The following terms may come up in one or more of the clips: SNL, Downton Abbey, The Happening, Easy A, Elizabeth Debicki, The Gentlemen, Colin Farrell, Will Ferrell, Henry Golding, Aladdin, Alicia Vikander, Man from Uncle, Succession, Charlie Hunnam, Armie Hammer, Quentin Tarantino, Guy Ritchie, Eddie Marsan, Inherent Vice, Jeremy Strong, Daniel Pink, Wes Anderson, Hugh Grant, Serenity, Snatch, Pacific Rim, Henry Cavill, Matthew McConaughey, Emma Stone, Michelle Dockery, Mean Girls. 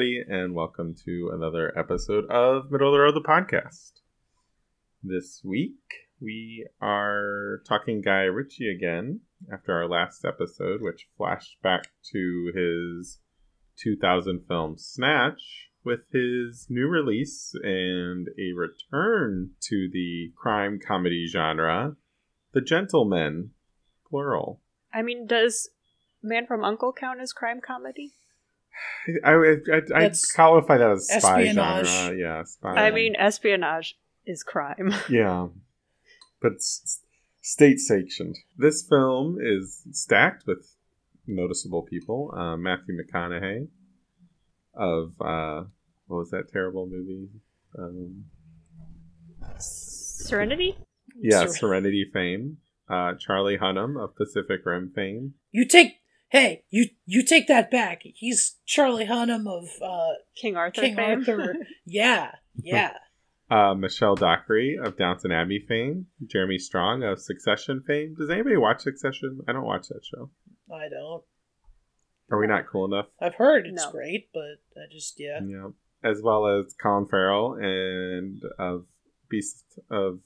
everybody, and welcome to another episode of Middle of the Road, the podcast. This week, we are talking Guy Ritchie again after our last episode, which flashed back to his 2000 film Snatch with his new release and a return to the crime comedy genre, The Gentlemen, plural. I mean, does Man from Uncle count as crime comedy? I'd qualify that as spy espionage. Genre. Yeah, spy. I mean, espionage is crime. Yeah, but it's state sanctioned. This film is stacked with noticeable people. Matthew McConaughey of what was that terrible movie? Serenity. Yeah, Serenity fame. Charlie Hunnam of Pacific Rim fame. You take that back. He's Charlie Hunnam of King Arthur. King fame. Arthur. Yeah. Michelle Dockery of Downton Abbey fame. Jeremy Strong of Succession fame. Does anybody watch Succession? I don't watch that show. I don't. Are we not cool enough? I've heard it's great, but I just yeah. As well as Colin Farrell and of Beast of.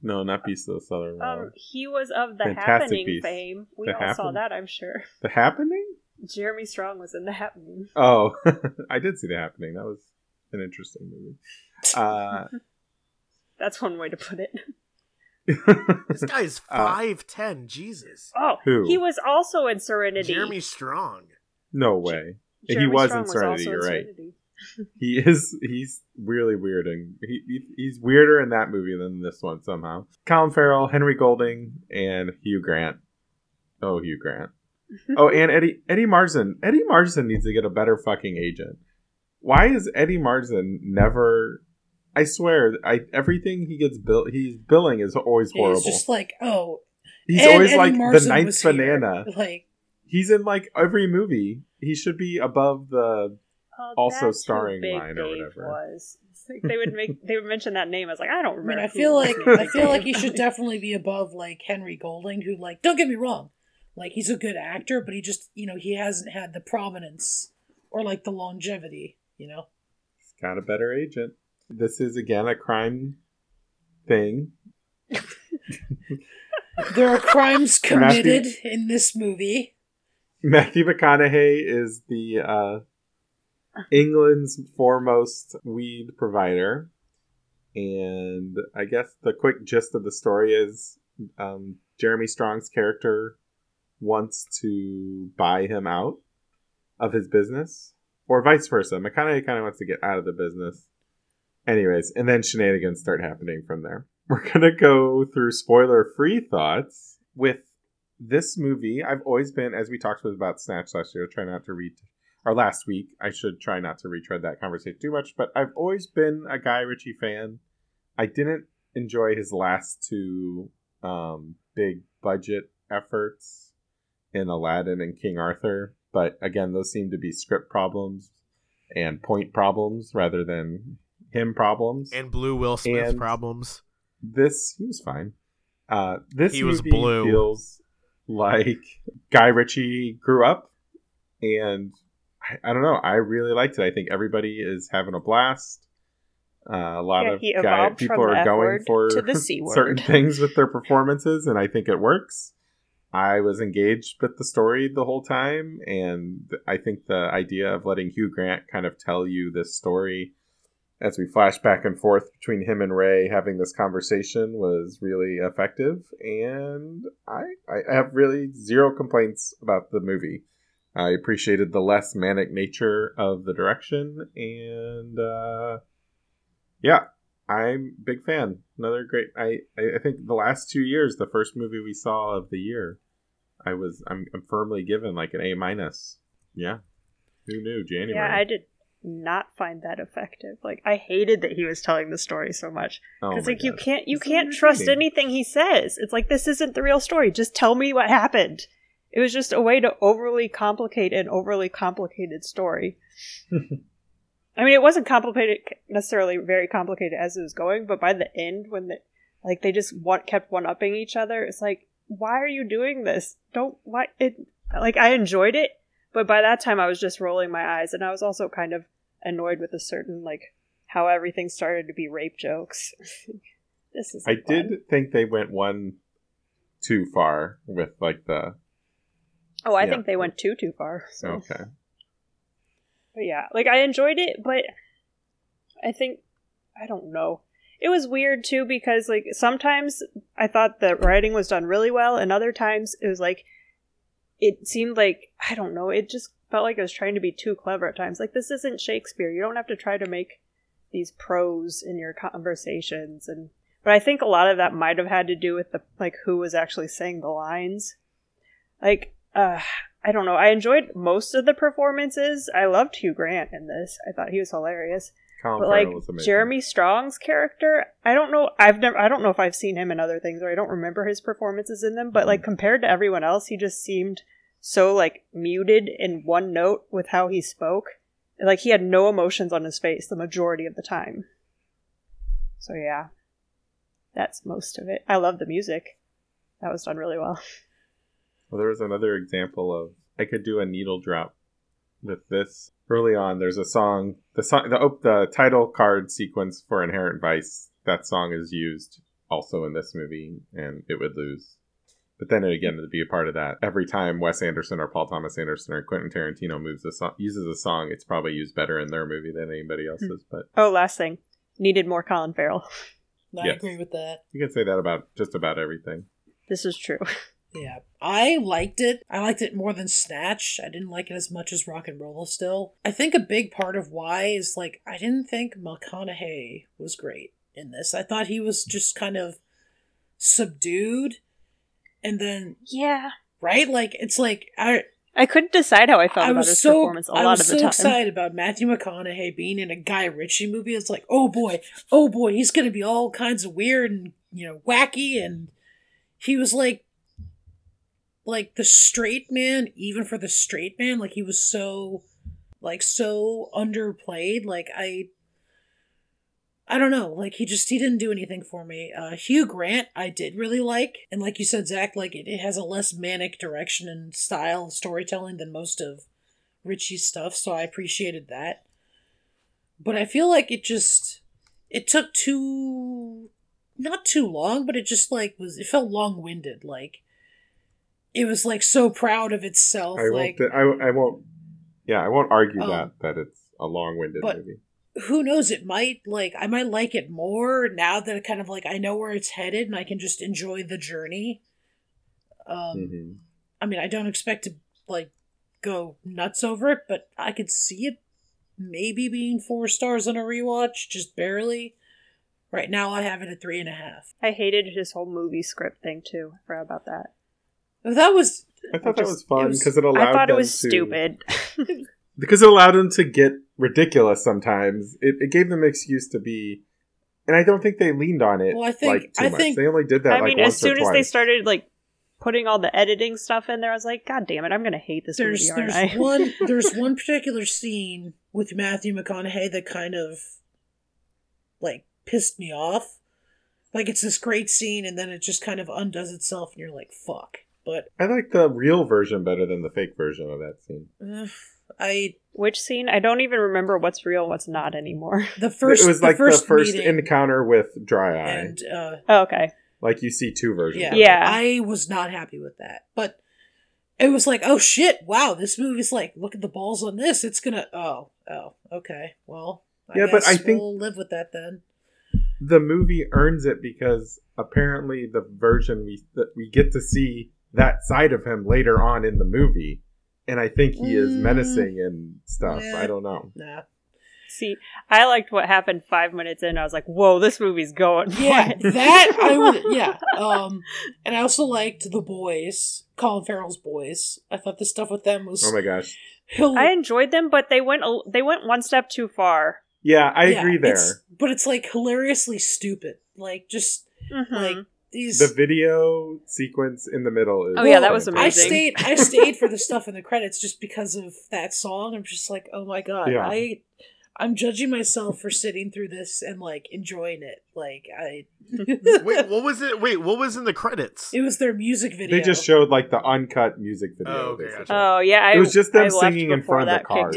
No, not Beast of the Southern Wild. He was of The Happening Beast. Fame. We all saw that, I'm sure. The Happening? Jeremy Strong was in The Happening. Oh, I did see The Happening. That was an interesting movie. That's one way to put it. This guy is 5'10", Jesus. Oh, who? He was also in Serenity. Jeremy Strong. No way. Jeremy Strong in Serenity, you're right. Serenity. He's really weird, and he's weirder in that movie than this one somehow. Colin Farrell, Henry Golding, and Hugh Grant. Oh, Hugh Grant. Oh, and Eddie Marsan. Eddie Marsan needs to get a better fucking agent. Why is Eddie Marsan never? I swear, everything he gets billed, he's billing is always horrible. It's just like, oh, he's always Eddie like Marsan, the ninth banana. Here. Like he's in like every movie. He should be above the. Also starring line or whatever. Was. Like they would mention that name. I was like, I don't remember. I feel like he should definitely be above like Henry Golding, who like don't get me wrong, like he's a good actor, but he just he hasn't had the prominence or like the longevity. He's got a better agent. This is again a crime thing. There are crimes committed in this movie. Matthew McConaughey is the. England's foremost weed provider, and I guess the quick gist of the story is Jeremy Strong's character wants to buy him out of his business, or vice versa. McConaughey kind of wants to get out of the business anyways, and then shenanigans start happening from there. We're gonna go through spoiler free thoughts with this movie. I've always been, as we talked about Snatch last year, trying not to read Or last week, I should try not to retread that conversation too much, but I've always been a Guy Ritchie fan. I didn't enjoy his last two big budget efforts in Aladdin and King Arthur, but again, those seem to be script problems and point problems rather than him problems. And blue Will Smith and problems. He was fine. This movie feels like Guy Ritchie grew up, and I don't know. I really liked it. I think everybody is having a blast. A lot of people are going for certain things with their performances, and I think it works. I was engaged with the story the whole time, and I think the idea of letting Hugh Grant kind of tell you this story as we flash back and forth between him and Ray having this conversation was really effective, and I have really zero complaints about the movie. I appreciated the less manic nature of the direction, and I'm a big fan. Another great, I think the last 2 years, the first movie we saw of the year, I'm firmly given like an A-. Yeah. Who knew? January. Yeah, I did not find that effective. Like, I hated that he was telling the story so much. Because you can't trust anything he says. It's like, this isn't the real story. Just tell me what happened. It was just a way to overly complicate an overly complicated story. I mean, it wasn't complicated necessarily, very complicated as it was going, but by the end, when they just kept one-upping each other, it's like, why are you doing this? Don't, why? I enjoyed it, But by that time, I was just rolling my eyes, and I was also kind of annoyed with a certain, like, how everything started to be rape jokes. This is. I did think they went one too far with, like, the. Oh, I think they went too far. So. Okay. But yeah, like, I enjoyed it, but I think, I don't know. It was weird, too, because, like, sometimes I thought the writing was done really well, and other times it was, like, it seemed like, I don't know, it just felt like it was trying to be too clever at times. Like, this isn't Shakespeare. You don't have to try to make these prose in your conversations. And but I think a lot of that might have had to do with, the like, who was actually saying the lines. Like, I don't know. I enjoyed most of the performances. I loved Hugh Grant in this. I thought he was hilarious. Colin Farrell was amazing. Jeremy Strong's character, I don't know. I don't know if I've seen him in other things, or I don't remember his performances in them. But like compared to everyone else, he just seemed so like muted in one note with how he spoke. Like he had no emotions on his face the majority of the time. So yeah, that's most of it. I love the music. That was done really well. Well, there was another example of I could do a needle drop with this. Early on, there's a song. The title card sequence for Inherent Vice. That song is used also in this movie, and it would lose. But then again, to be a part of that, every time Wes Anderson or Paul Thomas Anderson or Quentin Tarantino uses a song, it's probably used better in their movie than anybody else's. But last thing, needed more Colin Farrell. I agree with that. You can say that about just about everything. This is true. Yeah, I liked it. I liked it more than Snatch. I didn't like it as much as Rock and Roll still. I think a big part of why is, like, I didn't think McConaughey was great in this. I thought he was just kind of subdued. And then... Yeah. Right? Like, it's like... I couldn't decide how I felt about his performance a lot of the time. I was so excited about Matthew McConaughey being in a Guy Ritchie movie. It's like, oh boy, he's going to be all kinds of weird and, you know, wacky. And he was like the straight man, even for the straight man, like he was so underplayed. Like I don't know, like he didn't do anything for me. Hugh Grant, I did really like, and like you said, Zach, like it has a less manic direction and style and storytelling than most of Ritchie's stuff, so I appreciated that. But I feel like it took not too long, but it just like it felt long-winded, like. It was, like, so proud of itself. I won't argue that it's a long-winded movie. Who knows, I might like it more now that it kind of, like, I know where it's headed and I can just enjoy the journey. Mm-hmm. I mean, I don't expect to, like, go nuts over it, but I could see it maybe being 4 stars on a rewatch, just barely. Right now I have it at 3.5. I hated his whole movie script thing, too. I forgot about that. I thought that was fun because it allowed. I thought it was stupid because it allowed them to get ridiculous. Sometimes it gave them an excuse to be, and I don't think they leaned on it. Well, I think they only did that. I mean, as soon as they started like putting all the editing stuff in there, I was like, "God damn it, I'm going to hate this movie." There's one particular scene with Matthew McConaughey that kind of like pissed me off. Like it's this great scene, and then it just kind of undoes itself, and you're like, "Fuck." But I like the real version better than the fake version of that scene. Which scene? I don't even remember what's real, what's not anymore. It was the first encounter with Dry Eye. And, okay. Like you see 2 versions. Yeah. I was not happy with that, but it was like, oh shit, wow, this movie's like, look at the balls on this. It's gonna. Oh, okay. Well, I guess we'll live with that then. The movie earns it because apparently the version that we get to see. That side of him later on in the movie, and I think he is menacing and stuff. Yeah. I don't know. Nah. See, I liked what happened 5 minutes in. I was like, "Whoa, this movie's going." Yeah, that I would. Yeah, and I also liked the boys, Colin Farrell's boys. I thought the stuff with them was. Oh my gosh. I enjoyed them, but they went one step too far. Yeah, I agree there. It's like hilariously stupid. Like just like. The video sequence in the middle is... Oh, yeah, that was amazing. I stayed for the stuff in the credits just because of that song. I'm just like, oh, my God. Yeah. I I'm judging myself for sitting through this and like enjoying it. Like I wait, what was it? Wait, what was in the credits? It was their music video. They just showed like the uncut music video. Oh, okay, gotcha. Oh yeah, it was just them singing in front of the cars.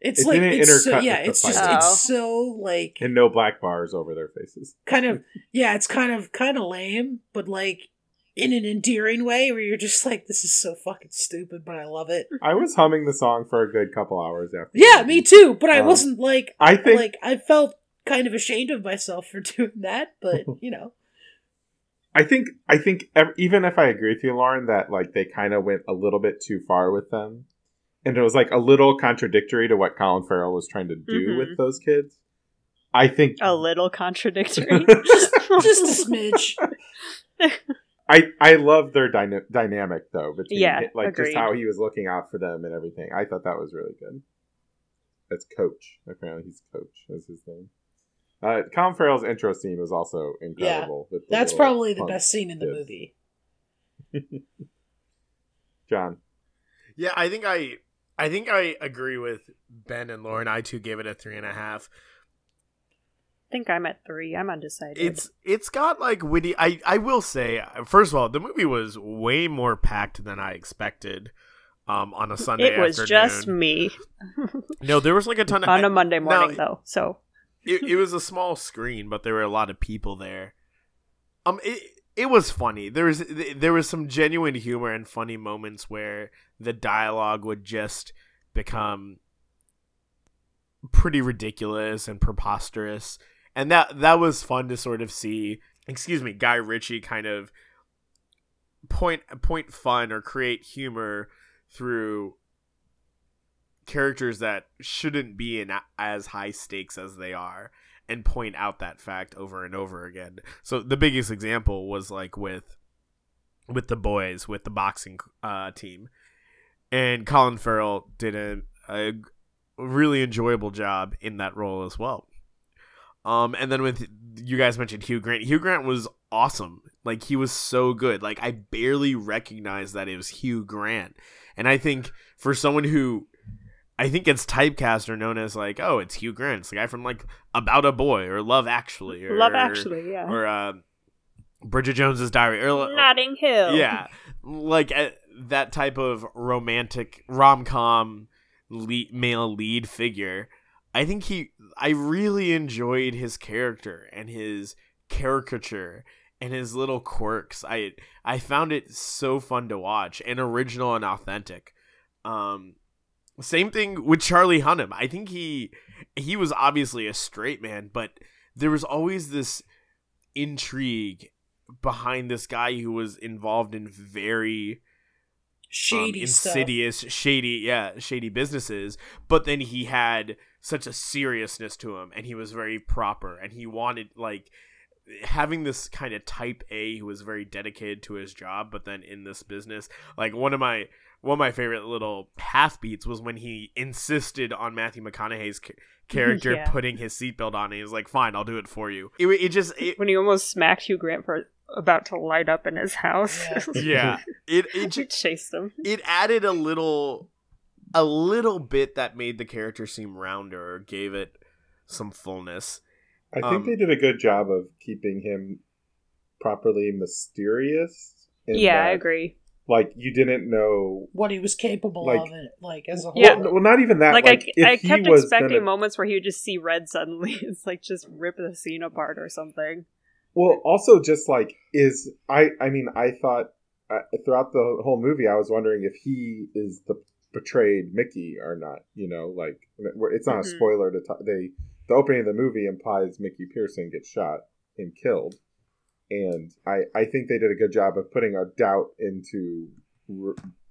It's like it's so, yeah, it's just oh. It's so like and no black bars over their faces. Kind of yeah, it's kind of lame, but like. In an endearing way where you're just like, this is so fucking stupid, but I love it. I was humming the song for a good couple hours after. Yeah, me too. But I wasn't like, I think like I felt kind of ashamed of myself for doing that. But, you know, I think even if I agree with you, Lauren, that like they kind of went a little bit too far with them. And it was like a little contradictory to what Colin Farrell was trying to do with those kids. I think a little contradictory. just a smidge. I love their dynamic, though, between agreed. Just how he was looking out for them and everything. I thought that was really good. That's Coach. Apparently he's Coach. That's his name. Colin Farrell's intro scene was also incredible. Yeah, that's probably the best scene in the movie. John. Yeah, I think I agree with Ben and Lauren. I, too, gave it a 3.5. I think I'm at 3. I'm undecided. It's got like witty. I will say, first of all, the movie was way more packed than I expected on a Sunday afternoon. It was just me. No, there was like a ton of... On a Monday morning, though, so... it was a small screen, but there were a lot of people there. It was funny. There was some genuine humor and funny moments where the dialogue would just become pretty ridiculous and preposterous. And that was fun to sort of see, Guy Ritchie kind of point fun or create humor through characters that shouldn't be in as high stakes as they are and point out that fact over and over again. So the biggest example was like with the boys, with the boxing team. And Colin Farrell did a really enjoyable job in that role as well. And then with you guys mentioned Hugh Grant was awesome. Like he was so good. Like I barely recognized that it was Hugh Grant. And I think for someone who I think it's typecast or known as like, oh, it's Hugh Grant. It's the guy from like About a Boy or Love Actually. Or, yeah. Or Bridget Jones's Diary. Or Notting Hill. Yeah. Like that type of romantic rom-com male lead figure. I really enjoyed his character and his caricature and his little quirks. I found it so fun to watch and original and authentic. Same thing with Charlie Hunnam. I think he was obviously a straight man, but there was always this intrigue behind this guy who was involved in very shady insidious stuff. shady businesses, but then he had such a seriousness to him and he was very proper and he wanted like having this kind of type A who was very dedicated to his job, but then in this business, like one of my favorite little half beats was when he insisted on Matthew McConaughey's character putting his seatbelt on and he was like, fine, I'll do it for you. It when he almost smacked Hugh Grant for about to light up in his house. Yeah. It chased him. It added a little bit that made the character seem rounder or gave it some fullness. I think they did a good job of keeping him properly mysterious. Yeah, I agree. Like, you didn't know what he was capable of it, like, as a whole. Yeah. Well, not even that. Like I kept expecting moments where he would just see red suddenly. It's like, just rip the scene apart or something. Well, also just like I thought throughout the whole movie, I was wondering if he is the betrayed Mickey or not, you know, like it's not a spoiler to the opening of the movie implies Mickey Pearson gets shot and killed. And I think they did a good job of putting a doubt into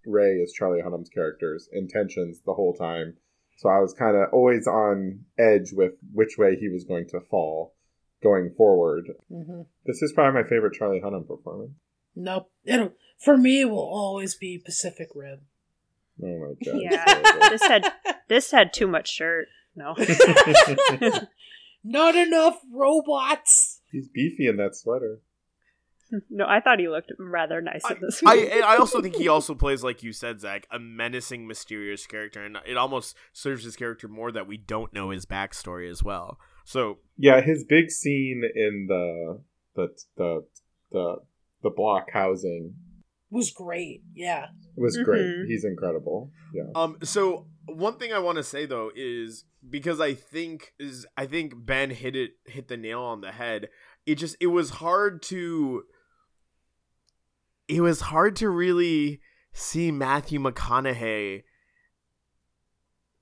Ray as Charlie Hunnam's character's intentions the whole time. So I was kind of always on edge with which way he was going to fall going forward. Mm-hmm. This is probably my favorite Charlie Hunnam performance. Nope. For me, it will always be Pacific Rim. Oh my god. Yeah. This had too much shirt. No. Not enough robots. He's beefy in that sweater. No, I thought he looked rather nice in this movie. I also think he also plays, like you said, Zach, a menacing, mysterious character, and it almost serves his character more that we don't know his backstory as well. So yeah, his big scene in the block housing was great. Yeah, it was great. He's incredible. Yeah. So one thing I want to say though is, because I think Ben hit the nail on the head. It was hard to really see Matthew McConaughey.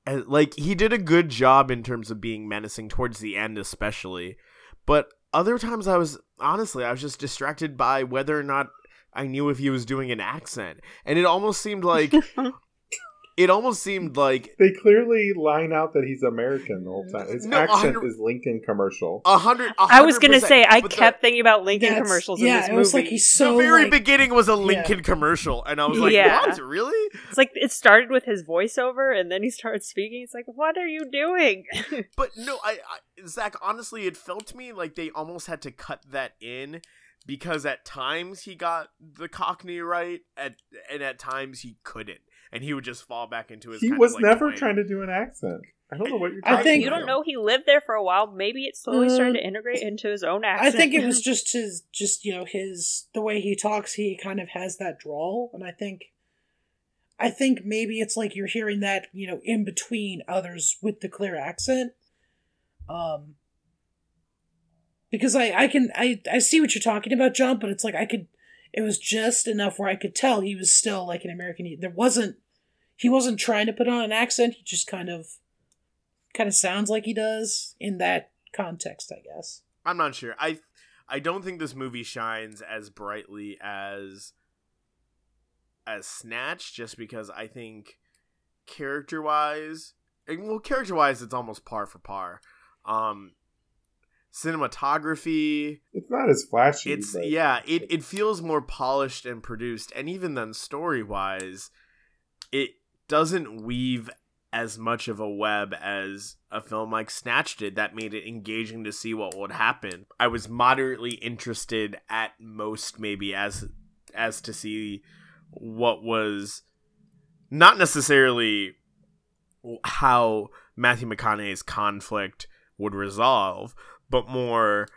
Like, he did a good job in terms of being menacing towards the end, especially. But other times I was just distracted by whether or not I knew if he was doing an accent. And it almost seemed like... They clearly line out that he's American the whole time. His accent is Lincoln commercial. 100%. I was going to say, I kept thinking about Lincoln commercials in this movie. Yeah, it was like he's so... The very beginning was a Lincoln commercial, and I was like, what? Really? It's like, it started with his voiceover, and then he started speaking. It's like, what are you doing? But no, I Zach, honestly, it felt to me like they almost had to cut that in, because at times he got the Cockney right, and at times he couldn't. And he would just fall back into his... He was never trying to do an accent. I don't know what you're talking about. I think you don't know. He lived there for a while. Maybe it slowly started to integrate into his own accent. I think it was just his, the way he talks, he kind of has that drawl. And I think maybe it's like you're hearing that, in between others with the clear accent. Because I see what you're talking about, John, but it's like it was just enough where I could tell he was still like an American. He wasn't trying to put on an accent. He just kind of sounds like he does in that context, I guess. I'm not sure. I don't think this movie shines as brightly as Snatch, just because I think character-wise, it's almost par for par. Cinematography, it's not as flashy. It feels more polished and produced, and even then, story-wise, it doesn't weave as much of a web as a film like Snatch did. That made it engaging to see what would happen. I was moderately interested at most, maybe, as to see what was not necessarily how Matthew McConaughey's conflict would resolve, but more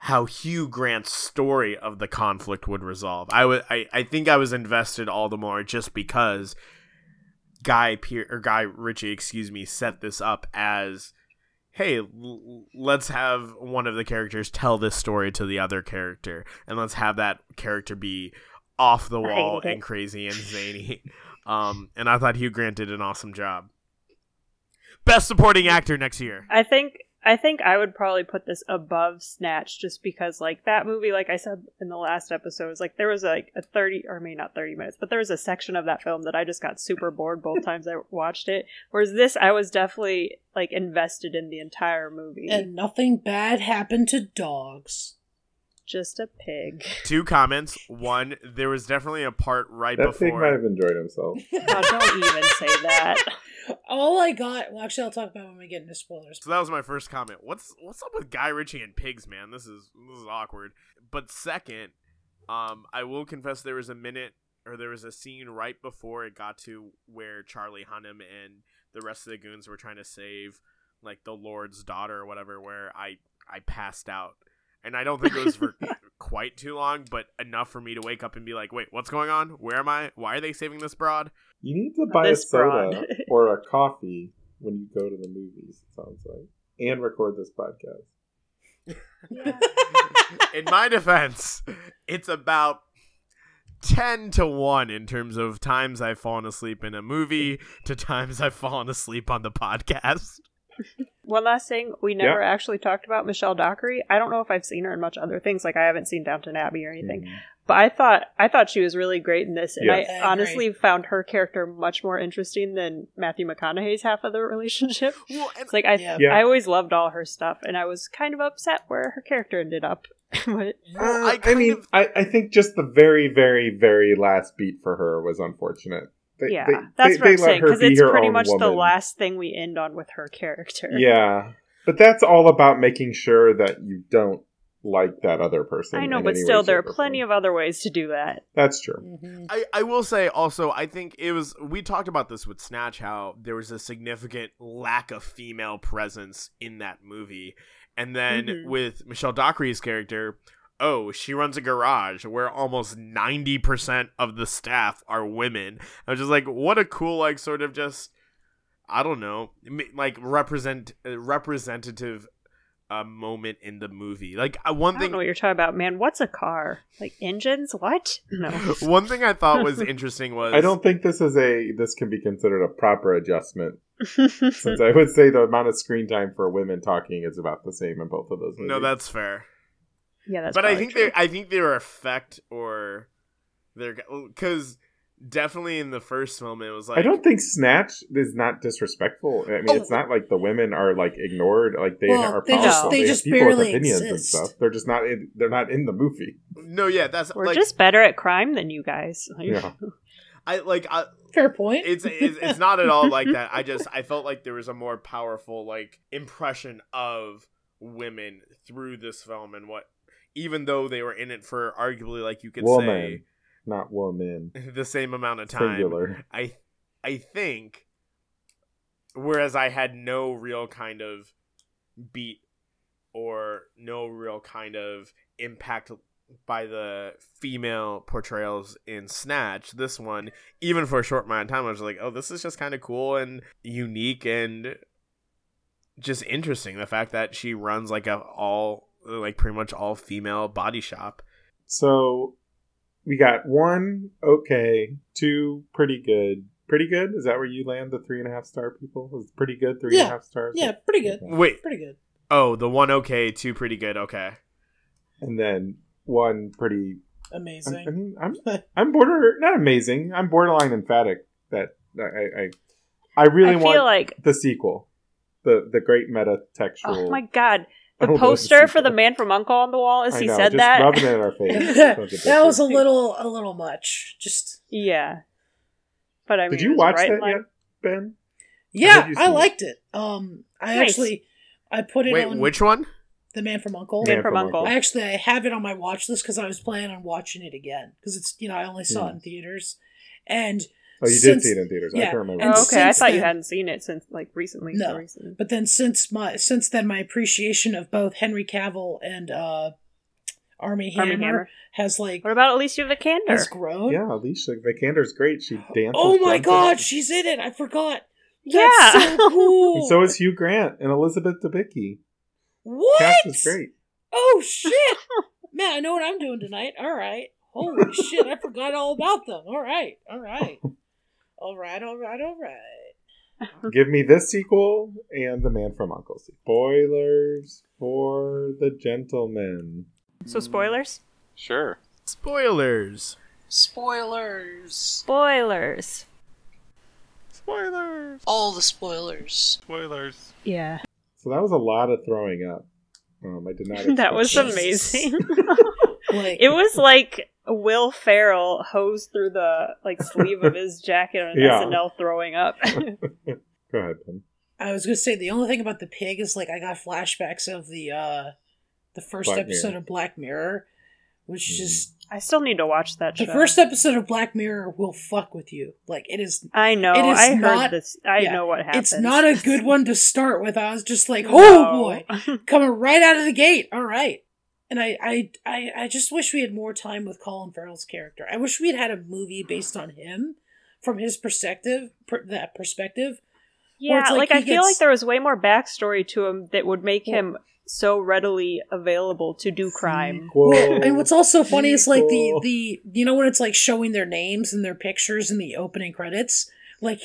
how Hugh Grant's story of the conflict would resolve. I think I was invested all the more just because Guy Ritchie, set this up as, hey, let's have one of the characters tell this story to the other character, and let's have that character be off the wall and crazy and zany. And I thought Hugh Grant did an awesome job. Best supporting actor next year. I think I would probably put this above Snatch, just because, like, that movie, like I said in the last episode, was like, there was like a 30, or maybe not 30 minutes, but there was a section of that film that I just got super bored both times I watched it. Whereas this, I was definitely like invested in the entire movie. And nothing bad happened to dogs. Just a pig. 2 comments. 1, there was definitely a part before. That pig might have enjoyed himself. Oh, don't even say that. All I got... Well, actually, I'll talk about when we get into spoilers. So that was my first comment. What's up with Guy Ritchie and pigs, man? This is awkward. But second, I will confess there was a scene right before it got to where Charlie Hunnam and the rest of the goons were trying to save, like, the Lord's daughter or whatever, where I passed out. And I don't think it was for quite too long, but enough for me to wake up and be like, wait, what's going on? Where am I? Why are they saving this broad? You need to buy a soda or a coffee when you go to the movies, it sounds like, and record this podcast. Yeah. In my defense, it's about 10-1 in terms of times I've fallen asleep in a movie to times I've fallen asleep on the podcast. One last thing, we never actually talked about Michelle Dockery. I don't know if I've seen her in much other things. Like, I haven't seen Downton Abbey or anything. Mm. But I thought she was really great in this. And yes. I honestly found her character much more interesting than Matthew McConaughey's half of the relationship. Well, it's like, I always loved all her stuff. And I was kind of upset where her character ended up. But, I think just the very, very, very last beat for her was unfortunate. That's what I'm saying, because it's pretty much the last thing we end on with her character. Yeah, but that's all about making sure that you don't like that other person. I know, but still, there are plenty of other ways to do that. That's true. Mm-hmm. I will say also, I think it was, we talked about this with Snatch, how there was a significant lack of female presence in that movie. And then with Michelle Dockery's character, she runs a garage where almost 90% of the staff are women. I was just like, what a cool, like, sort of just, I don't know, like representative moment in the movie. Like I don't know what you're talking about, man. What's a car? Like engines? What? No. One thing I thought was interesting was I don't think this can be considered a proper adjustment, since I would say the amount of screen time for women talking is about the same in both of those movies. No, that's fair. Yeah, that's. But I think true. I think their effect or their because. Definitely in the first film, it was like... I don't think Snatch is not disrespectful. I mean, it's not like the women are, like, ignored. Like, are powerful. They just barely exist. And stuff. They're not in the movie. No, yeah, that's... We're like, just better at crime than you guys. Yeah. Fair point. It's not at all like that. I felt like there was a more powerful, like, impression of women through this film and what... Even though they were in it for arguably, like, you could say... Not woman. The same amount of time. Singular. I think, whereas I had no real kind of beat or no real kind of impact by the female portrayals in Snatch, this one, even for a short amount of time, I was like, this is just kind of cool and unique and just interesting. The fact that she runs like pretty much all female body shop. So... We got 1, okay, 2, pretty good. Pretty good? Is that where you land the 3.5 star people? Is pretty good, 3.5 stars? Yeah, pretty good. Okay. Wait. Pretty good. Oh, the 1 okay, 2 pretty good, okay. And then 1 pretty... Amazing. I mean, I'm not amazing. I'm borderline emphatic that I really want like the sequel. The great metatextual... Oh my god. The poster for The Man from Uncle on the wall, as he said that. Rubbing it in our face. That was a little much. Just yeah. But I mean, did you watch that yet, Ben? Yeah, I liked it. I put it on. Wait, which one? The Man from Uncle. I have it on my watch list because I was planning on watching it again because it's I only saw it in theaters, and. Oh, you did see it in theaters. Yeah. I can't remember. Oh, okay. I thought you hadn't seen it since, like, recently. No, but then my appreciation of both Henry Cavill and Armie Hammer has, like... What about Alicia Vikander? Has grown. Yeah, Alicia Vikander's great. She dances. Oh, my God. She's in it. I forgot. Yeah. That's so cool. And so is Hugh Grant and Elizabeth Debicki. What? Cast is great. Oh, shit. Man, I know what I'm doing tonight. All right. Holy shit. I forgot all about them. All right. All right. All right. Give me this sequel and The Man from Uncle. Spoilers for The Gentlemen. So spoilers? Sure. Spoilers. All the spoilers. Yeah. So that was a lot of throwing up. I did not expect that was amazing. It was like... Will Ferrell hosed through the sleeve of his jacket on SNL throwing up. Go ahead, Ben. I was going to say the only thing about the pig is I got flashbacks of the first episode of Black Mirror, which just I still need to watch that show. The first episode of Black Mirror will fuck with you. It is. I know. It is heard this. I know what happens. It's not a good one to start with. I was just like, boy, coming right out of the gate. All right. And I just wish we had more time with Colin Farrell's character. I wish we had a movie based on him from his perspective, that perspective. Yeah, I feel like there was way more backstory to him that would make him so readily available to do crime. Well, and what's also funny is the when it's showing their names and their pictures in the opening credits,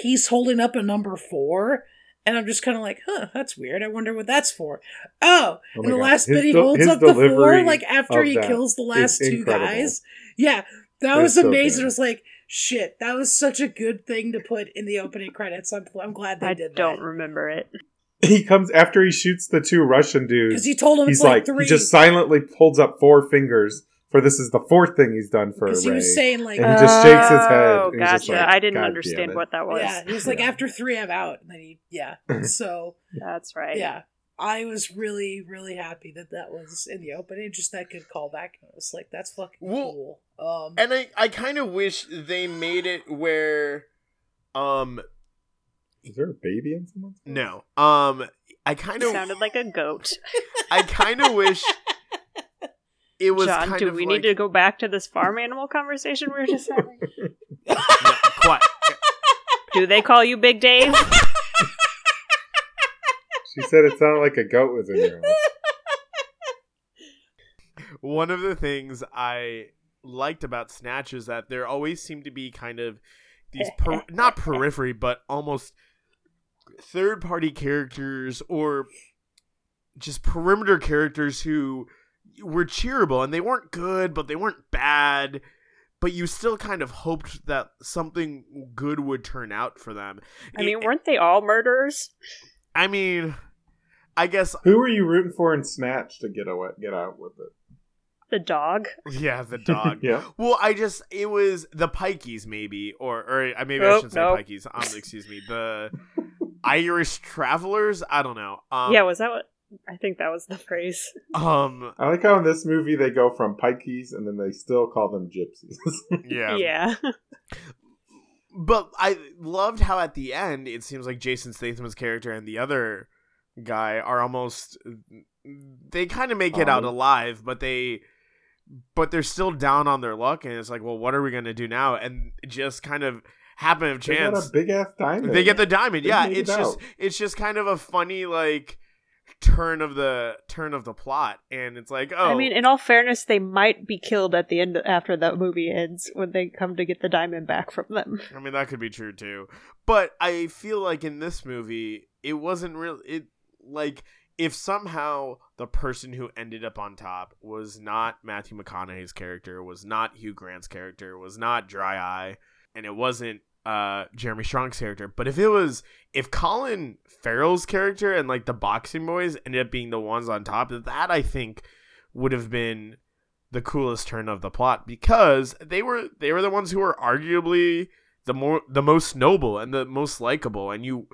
he's holding up a number 4. And I'm just kind of like, that's weird. I wonder what that's for. Oh, and the last bit he holds up the 4, after he kills the last 2 guys. Yeah, that was amazing. It was shit, that was such a good thing to put in the opening credits. I'm glad they did that. I don't remember it. He comes after he shoots the 2 Russian dudes. Because he told him it's like 3. He just silently holds up 4 fingers. For this is the 4th thing he's done for Ray. Because he was saying and he just shakes his head. Oh, gotcha. I didn't understand what that was. Yeah, he was after 3, I'm out. And then he, so. That's right. Yeah. I was really, really happy that that was in the opening. Just that good callback. I was like, that's fucking cool. And I kind of wish they made it where... Is there a baby in someone's face? No. I kind of... sounded like a goat. I kind of wish... It was John, kind do of we like... need to go back to this farm animal conversation we were just having? What? Do they call you Big Dave? She said it sounded like a goat was in your house. One of the things I liked about Snatch is that there always seemed to be kind of these, not periphery, but almost third-party characters or just perimeter characters who... were cheerable, and they weren't good, but they weren't bad, but you still kind of hoped that something good would turn out for them. I mean, weren't they all murderers? I mean, I guess... Who were you rooting for in Snatch to get out with it? The dog? Yeah, the dog. Yeah. Well, it was the Pikeys, maybe, or maybe I shouldn't say Pikeys. Excuse me, the Irish Travelers? I don't know. Yeah, was that what... I think that was the phrase. I like how in this movie they go from pikeys and then they still call them gypsies. Yeah. But I loved how at the end it seems like Jason Statham's character and the other guy are almost... They kind of make it out alive, but they're still down on their luck, and it's like, well, what are we going to do now? And just kind of... happen of chance. They got a big-ass diamond. They get the diamond, yeah. It's just kind of a funny, like... turn of the plot, and it's like, oh, I mean, in all fairness, they might be killed at the end after that movie ends when they come to get the diamond back from them. I mean, that could be true too, but I feel like in this movie it wasn't real. It, like, if somehow the person who ended up on top was not Matthew McConaughey's character, was not Hugh Grant's character, was not Dry Eye, and it wasn't Jeremy Strong's character, but if Colin Farrell's character and like the boxing boys ended up being the ones on top, that I think would have been the coolest turn of the plot, because they were the ones who were arguably the most noble and the most likable, and you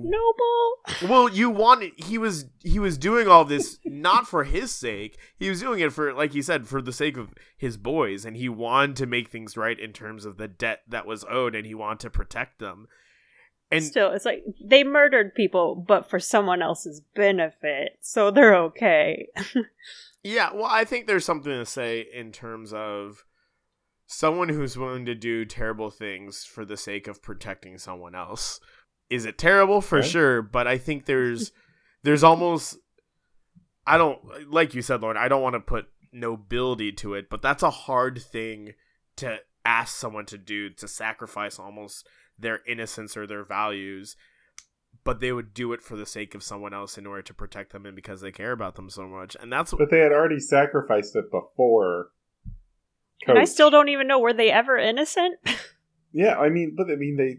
noble. Well, you wanted he was doing all this not for his sake. He was doing it for, like he said, for the sake of his boys, and he wanted to make things right in terms of the debt that was owed, and he wanted to protect them. And still, it's like they murdered people, but for someone else's benefit, so they're okay. Yeah, well, I think there's something to say in terms of someone who's willing to do terrible things for the sake of protecting someone else. Is it terrible? For sure, but I think there's almost, I don't, like you said, Lauren, I don't want to put nobility to it, but that's a hard thing to ask someone to do, to sacrifice almost their innocence or their values, but they would do it for the sake of someone else in order to protect them and because they care about them so much. And that's what... But they had already sacrificed it before. Coach. And I still don't even know, were they ever innocent? Yeah, I mean,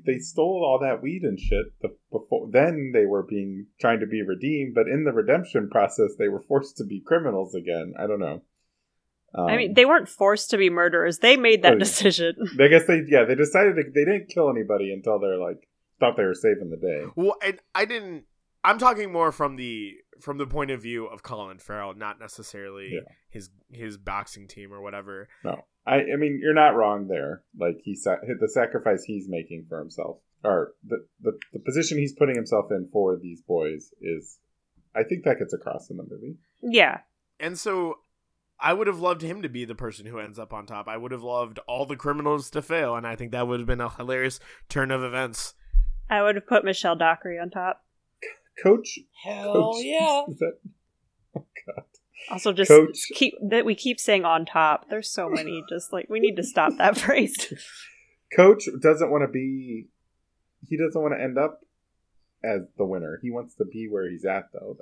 they stole all that weed and shit before. Then they were trying to be redeemed, but in the redemption process, they were forced to be criminals again. I don't know. I mean, they weren't forced to be murderers. They made that decision. I guess they decided they didn't kill anybody until they're like thought they were saving the day. Well, and I didn't. I'm talking more from the point of view of Colin Farrell, not necessarily his boxing team or whatever. No. I mean, you're not wrong there. Like, the sacrifice he's making for himself, or the position he's putting himself in for these boys is, I think that gets across in the movie. Yeah. And so I would have loved him to be the person who ends up on top. I would have loved all the criminals to fail, and I think that would have been a hilarious turn of events. I would have put Michelle Dockery on top. Coach? Hell yeah. Oh, God. Also, just keep that we keep saying on top. There's so many, just like, we need to stop that phrase. Coach doesn't want to end up as the winner. He wants to be where he's at, though.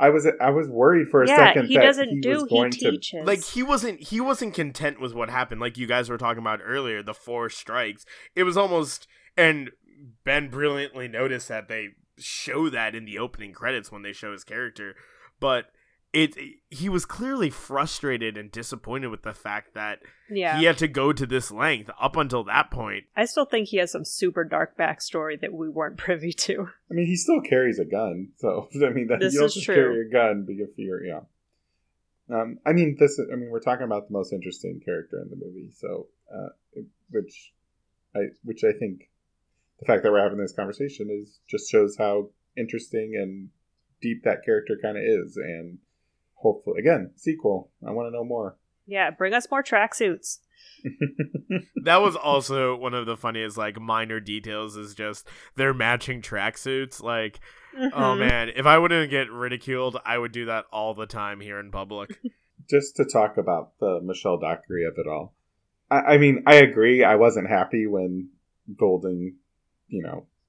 I was worried for a second he that doesn't he do, was going he teaches. To like he wasn't content with what happened. Like you guys were talking about earlier, the four strikes. It was almost, and Ben brilliantly noticed that they show that in the opening credits when they show his character, but. he was clearly frustrated and disappointed with the fact that he had to go to this length up until that point. I still think he has some super dark backstory that we weren't privy to. I mean, he still carries a gun, so I mean that you also carry a gun because you're we're talking about the most interesting character in the movie, so which I think the fact that we're having this conversation is just shows how interesting and deep that character kind of is, and hopefully again sequel. I want to know more. Yeah, bring us more tracksuits. That was also one of the funniest like minor details is just they're matching tracksuits. Like, oh man, if I wouldn't get ridiculed, I would do that all the time here in public. Just to talk about the Michelle Dockery of it all. I mean, I agree. I wasn't happy when Golding,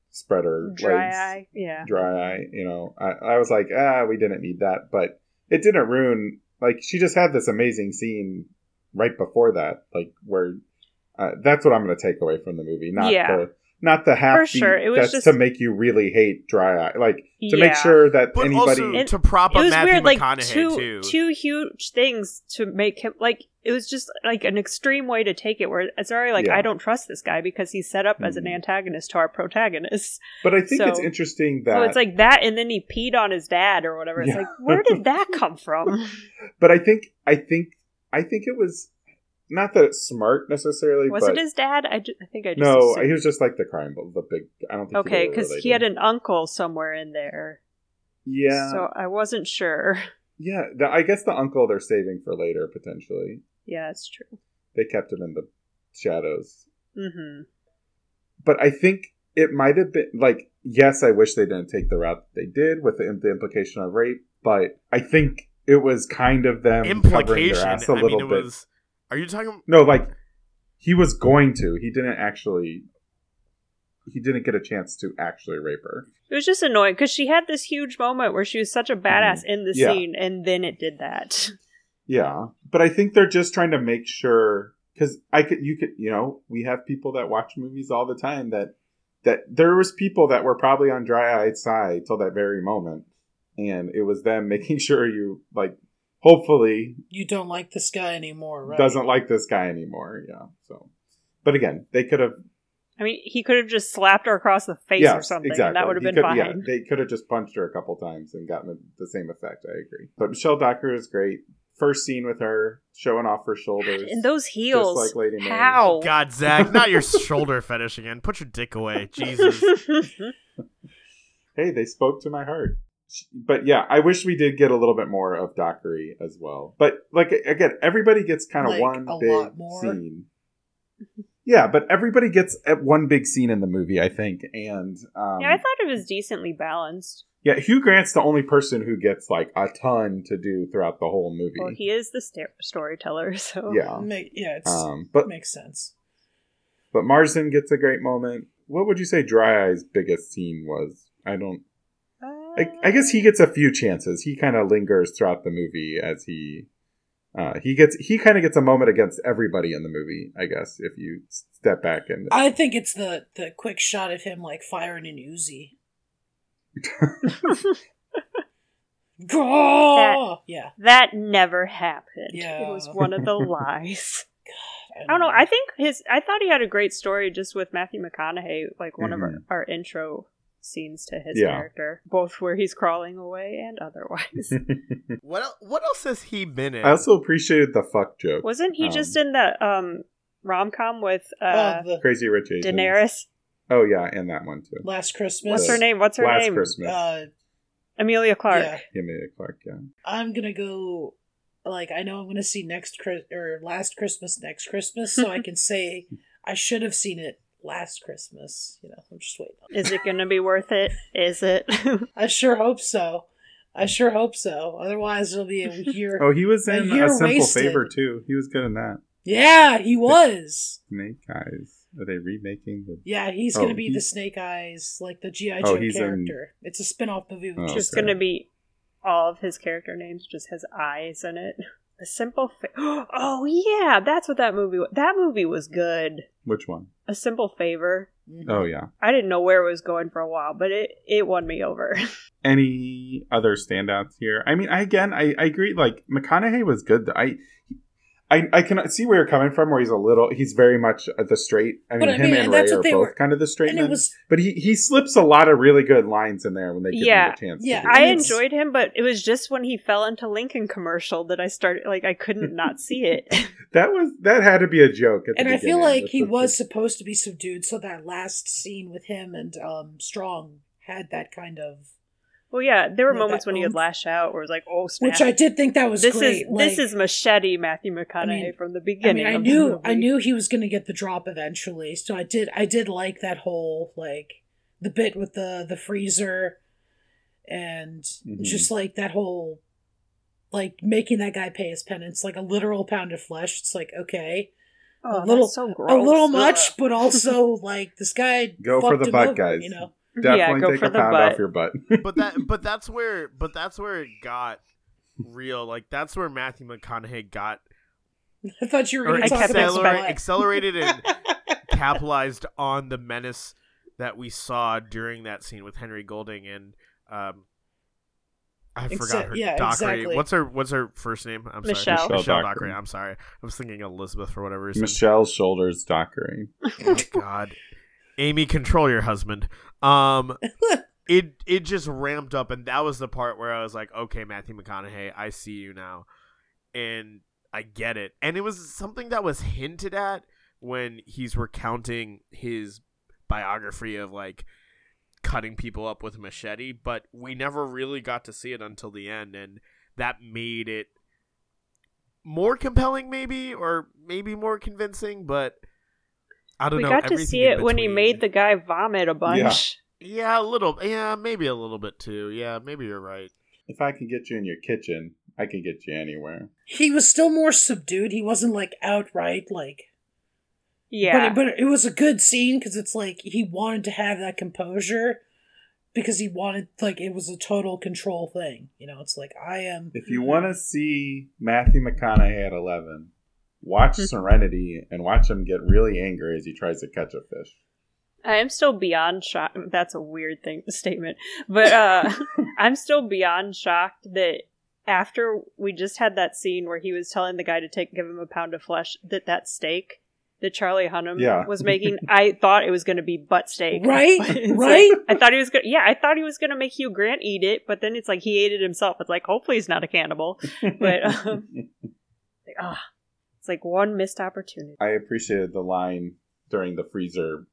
spread her dry eye. I was like, we didn't need that, but it didn't ruin. Like, she just had this amazing scene right before that, like where that's what I'm going to take away from the movie. Not the happy. For sure. It was just to make you really hate dry eye, like to make sure that but anybody also to prop up Matthew McConaughey like, too. Two huge things to make him like. It was just like an extreme way to take it where it's already like, I don't trust this guy because he's set up as an antagonist to our protagonist. But I think it's interesting that... So it's like that, and then he peed on his dad or whatever. It's like, where did that come from? But I think it was not that it's smart necessarily. Was it his dad? I think he was just like the crime, but the big... I don't think. Okay, because he had an uncle somewhere in there. Yeah. So I wasn't sure. Yeah, I guess the uncle they're saving for later, potentially. Yeah, that's true. They kept him in the shadows. Mm-hmm. But I think it might have been, like, yes, I wish they didn't take the route that they did with the implication of rape, but I think it was kind of them covering their ass a little bit. Are you talking... No, like, he was going to. He didn't get a chance to actually rape her. It was just annoying because she had this huge moment where she was such a badass in the scene, and then it did that. Yeah, but I think they're just trying to make sure, because we have people that watch movies all the time that there was people that were probably on dry eyed side till that very moment, and it was them making sure you like hopefully you don't like this guy anymore, right? Doesn't like this guy anymore, yeah. So, but again, they could have. I mean, he could have just slapped her across the face or something, exactly. And that would have been fine. Yeah, they could have just punched her a couple times and gotten the same effect, I agree. But Michelle Dockery is great. First scene with her, showing off her shoulders. And those heels. Just like Lady How? Mary. God, Zach, not your shoulder fetish again. Put your dick away. Jesus. Hey, they spoke to my heart. But yeah, I wish we did get a little bit more of Dockery as well. But, like, again, everybody gets kind of like one big scene. Yeah, but everybody gets at one big scene in the movie, I think. And I thought it was decently balanced. Yeah, Hugh Grant's the only person who gets like a ton to do throughout the whole movie. Well, he is the storyteller, so it makes sense. But Marsden gets a great moment. What would you say Dry Eye's biggest scene was? I guess he gets a few chances. He kind of lingers throughout the movie as he kind of gets a moment against everybody in the movie, I guess, if you step back. And I think it's the quick shot of him, like, firing an Uzi. That never happened. Yeah. It was one of the lies. God, I don't know. I think I thought he had a great story just with Matthew McConaughey, like one of our intro scenes to his character, both where he's crawling away and otherwise. What else has he been in? I also appreciated the fuck joke. Wasn't he just in the rom-com with the Crazy Rich Asians? Daenerys. Oh yeah, and that one too. Last Christmas. What's her name? Last Christmas. Emilia Clarke. Yeah. Emilia Clarke. Yeah. I'm gonna go. Like, I know I'm gonna see Last Christmas next Christmas, so I can say I should have seen it last Christmas. I'm just waiting on it. Is it gonna be worth it? Is it? I sure hope so. Otherwise it'll be a year. Oh, he was in A Simple wasted. Favor too. He was good in that. Yeah, he was. Snake Eyes. Are they remaking the... Yeah, he's gonna be the Snake Eyes, like the G.I. Joe character. It's a spin-off movie which is gonna be all of his character names just has eyes in it. A Simple Favor. Oh yeah, that's what that movie was. That movie was good. Which one? A Simple Favor. Oh, yeah. I didn't know where it was going for a while, but it won me over. Any other standouts here? I mean, I agree. Like, McConaughey was good. I can see where you're coming from, where he's very much the straight. I mean, him and Ray are both kind of the straight men. But he slips a lot of really good lines in there when they give him the chance. Yeah, I enjoyed him, but it was just when he fell into Lincoln commercial that I started, like, I couldn't not see it. That had to be a joke at the beginning. And I feel like he was supposed to be subdued, so that last scene with him and Strong had that kind of... Well, yeah, there were moments when he would lash out where it was like, oh, snap. Which I did think that was great. This is machete Matthew McConaughey from the beginning. I knew he was going to get the drop eventually. So I did like that whole, like, the bit with the freezer and just, like, that whole, like, making that guy pay his penance, like a literal pound of flesh. It's like, okay. Oh, that's so gross. A little much, but also, like, this guy go for the butt, guys. You know? Definitely go take for a pound off your butt. but that's where it got real. Like, that's where Matthew McConaughey got. I thought you were going to talk about accelerated and capitalized on the menace that we saw during that scene with Henry Golding and I forgot her. Yeah, Dockery. Exactly. What's her first name? I'm sorry. Michelle Dockery. I'm sorry. I was thinking Elizabeth for whatever reason. Michelle Shoulders Dockery. Oh, God. Amy, control your husband. It just ramped up, and that was the part where I was like, okay, Matthew McConaughey, I see you now, and I get it. And it was something that was hinted at when he's recounting his biography of, like, cutting people up with a machete, but we never really got to see it until the end, and that made it more compelling, maybe, or maybe more convincing, but... We got to see it when he made the guy vomit a bunch. Yeah, a little. Yeah, maybe a little bit too. Yeah, maybe you're right. If I can get you in your kitchen, I can get you anywhere. He was still more subdued. He wasn't, like, outright, like... Yeah. But it was a good scene because it's like he wanted to have that composure because he wanted, like, it was a total control thing. You know, it's like, I am... If you want to see Matthew McConaughey at 11... watch Serenity and watch him get really angry as he tries to catch a fish. I am still beyond shocked. That's a weird statement. But I'm still beyond shocked that after we just had that scene where he was telling the guy to give him a pound of flesh, that steak that Charlie Hunnam was making, I thought it was going to be butt steak. Right? Right? Like, I thought he was going to make Hugh Grant eat it, but then it's like he ate it himself. It's like, hopefully he's not a cannibal. But, it's like one missed opportunity. I appreciated the line during the freezer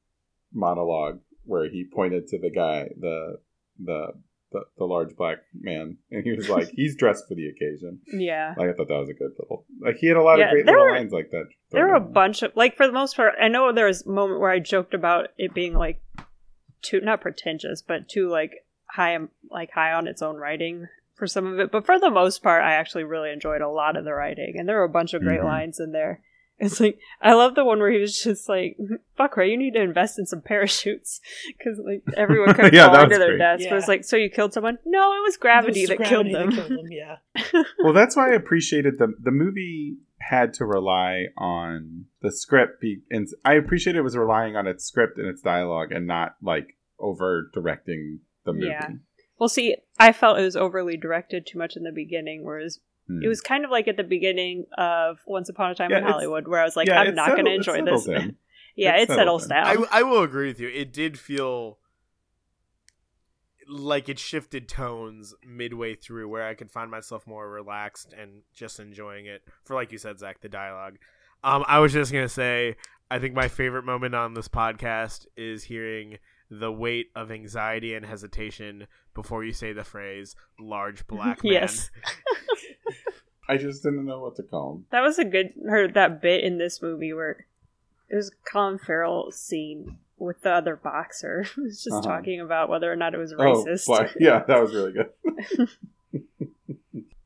monologue where he pointed to the guy, the large black man, and he was like, he's dressed for the occasion. Yeah. Like, I thought that was a good little... Like, he had a lot of great little lines like that. There were a bunch of... Like, for the most part, I know there was a moment where I joked about it being, like, too... Not pretentious, but too, like, high on its own writing for some of it, but for the most part I actually really enjoyed a lot of the writing, and there were a bunch of great lines in there. It's like, I love the one where he was just like, fuck, Ray, you need to invest in some parachutes, because, like, everyone could fall under their deaths. But it's like, so you killed someone? No, it was gravity that killed them. Yeah. Well, that's why I appreciated the movie had to rely on the script, and I appreciate it was relying on its script and its dialogue and not, like, over directing the movie. Yeah. Well, see, I felt it was overly directed too much in the beginning, whereas it was kind of like at the beginning of Once Upon a Time in Hollywood, where I was like, I'm not going to enjoy this. Yeah, it settles down. I will agree with you. It did feel like it shifted tones midway through, where I could find myself more relaxed and just enjoying it. For, like you said, Zach, the dialogue. I was just going to say, I think my favorite moment on this podcast is hearing... the weight of anxiety and hesitation before you say the phrase large black man. Yes. I just didn't know what to call him. That was a good, that bit in this movie where it was a Colin Farrell scene with the other boxer who's just talking about whether or not it was racist. Oh, yeah, that was really good.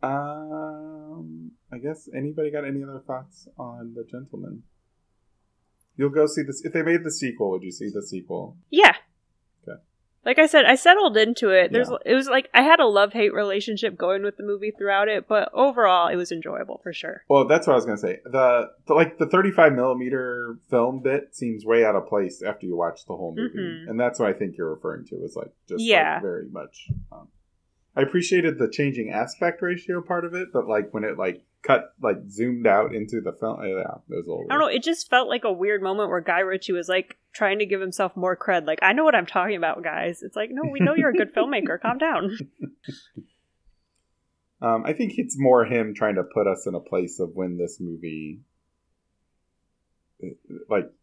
I guess anybody got any other thoughts on The Gentlemen? You'll go see this. If they made the sequel, would you see the sequel? Yeah. Like I said, I settled into it. It was like I had a love-hate relationship going with the movie throughout it, but overall it was enjoyable for sure. Well, that's what I was going to say. The 35 millimeter film bit seems way out of place after you watch the whole movie. Mm-hmm. And that's what I think you're referring to is very much. I appreciated the changing aspect ratio part of it, but when it zoomed out into the film. Yeah, it was I don't know. It just felt like a weird moment where Guy Ritchie was trying to give himself more cred. I know what I'm talking about, guys. It's no, we know you're a good filmmaker. Calm down. I think it's more him trying to put us in a place of when this movie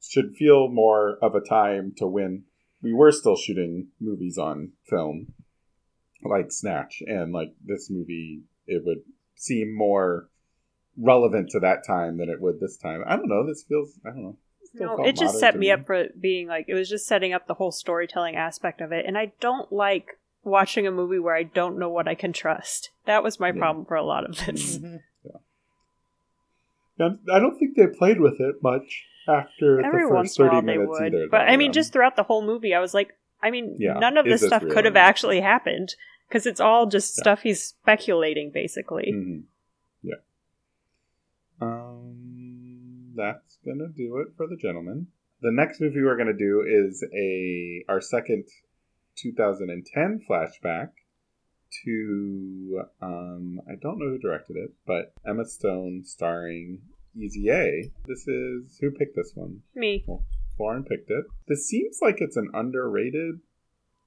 should feel more of a time to when we were still shooting movies on film, like Snatch, and this movie, it would seem more relevant to that time than it would this time. I don't know. This feels, I don't know. No, it just set me up for being it was just setting up the whole storytelling aspect of it. And I don't like watching a movie where I don't know what I can trust. That was my problem for a lot of this. Mm-hmm. Yeah. I don't think they played with it much after the first 30 minutes either. But I mean, just throughout the whole movie, I was none of this stuff could have actually happened because it's all just stuff he's speculating, basically. Mm-hmm. Yeah. That's gonna do it for The Gentlemen. The next movie we're gonna do is our second 2010 flashback to I don't know who directed it, but Emma Stone starring Easy A. This is who picked this one? Me. Well, Lauren picked it. This seems like it's an underrated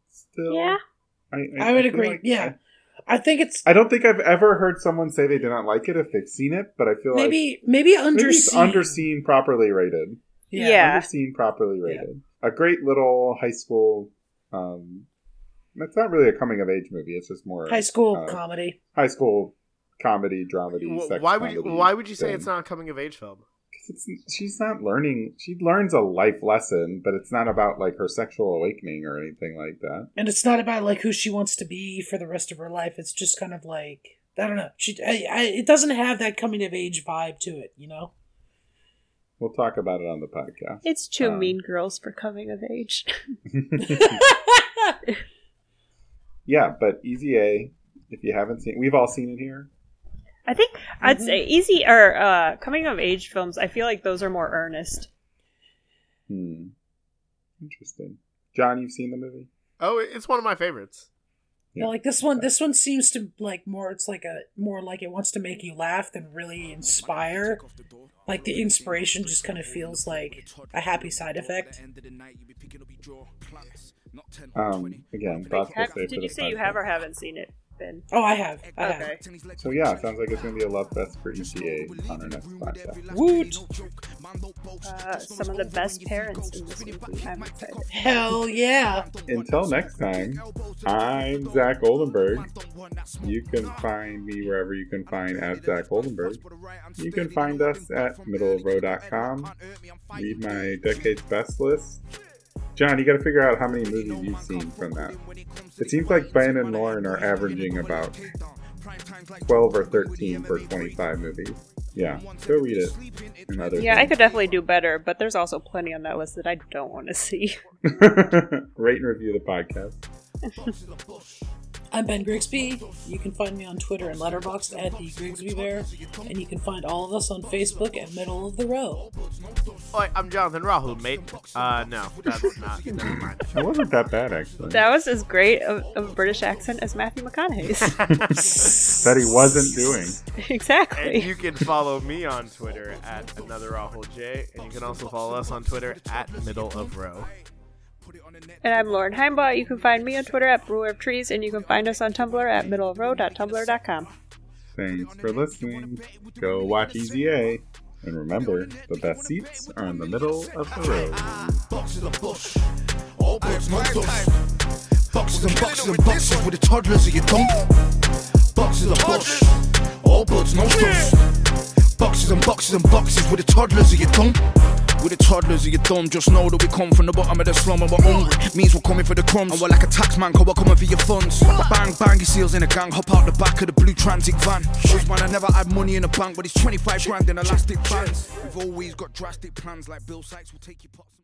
still. Yeah. I would agree. I think it's... I don't think I've ever heard someone say they did not like it if they've seen it, but I feel maybe underseen. Maybe it's underseen, properly rated. Yeah. Underseen, properly rated. Yeah. A great little high school... it's not really a coming-of-age movie. It's just more... High school comedy. High school comedy, dramedy, sex Why would you say it's not a coming-of-age film? Because she's not learning... She learns a life lesson, but it's not about, her sexual awakening or anything like that. And it's not about, who she wants to be for the rest of her life. It's just kind of I don't know. It doesn't have that coming-of-age vibe to it, you know? We'll talk about it on the podcast. It's too Mean Girls for coming-of-age. Yeah, but Easy A, if you haven't seen... We've all seen it here. I think I'd say easy or coming of age films. I feel like those are more earnest. Interesting. John, you've seen the movie? Oh, it's one of my favorites. Yeah, this one. This one seems to more. It's it wants to make you laugh than really inspire. The inspiration just kind of feels like a happy side effect. Again, did you say you have or haven't seen it? Oh, I have. Okay. So yeah, sounds like it's going to be a love fest for ECA on our next podcast. Woot! Some of the best parents in this movie. I'm excited. Hell yeah! Until next time, I'm Zach Oldenburg. You can find me wherever you can find at Zach Oldenburg. You can find us at middleofrow.com. Read my Decade's Best list. John, you got to figure out how many movies you've seen from that. It seems like Ben and Lauren are averaging about 12 or 13 for 25 movies. Yeah, go read it. I could definitely do better, but there's also plenty on that list that I don't want to see. Rate and review the podcast. I'm Ben Grigsby. You can find me on Twitter and Letterboxd at The Grigsby Bear. And you can find all of us on Facebook at Middle of the Row. Oi, I'm Jonathan Rahul, mate. No, that's not. Never mind. That wasn't that bad, actually. That was as great of a British accent as Matthew McConaughey's. That he wasn't doing. Exactly. And you can follow me on Twitter at Another Rahul J. And you can also follow us on Twitter at Middle of Row. And I'm Lauren Heimbaugh. You can find me on Twitter at Brewer of Trees, and you can find us on Tumblr at middleofrow.tumblr.com. Thanks for listening. Go watch Easy A. And remember, the best seats are in the middle of the road. Boxes of bush. All boxes of boxes and boxes and boxes with the toddlers of your dump. Boxes of bush. All books, no stuff. Boxes and boxes and boxes with the toddlers of your dump. With the toddlers of your thumb, just know that we come from the bottom of the slum and we're hungry. Means we're coming for the crumbs. And we're like a tax man, cause we're coming for your funds. Bang, bang, he seals in a gang. Hop out the back of the blue transit van. Shows man, I never had money in the bank, but it's 25 grand in elastic bands. We've always got drastic plans, like Bill Sykes will take your pots.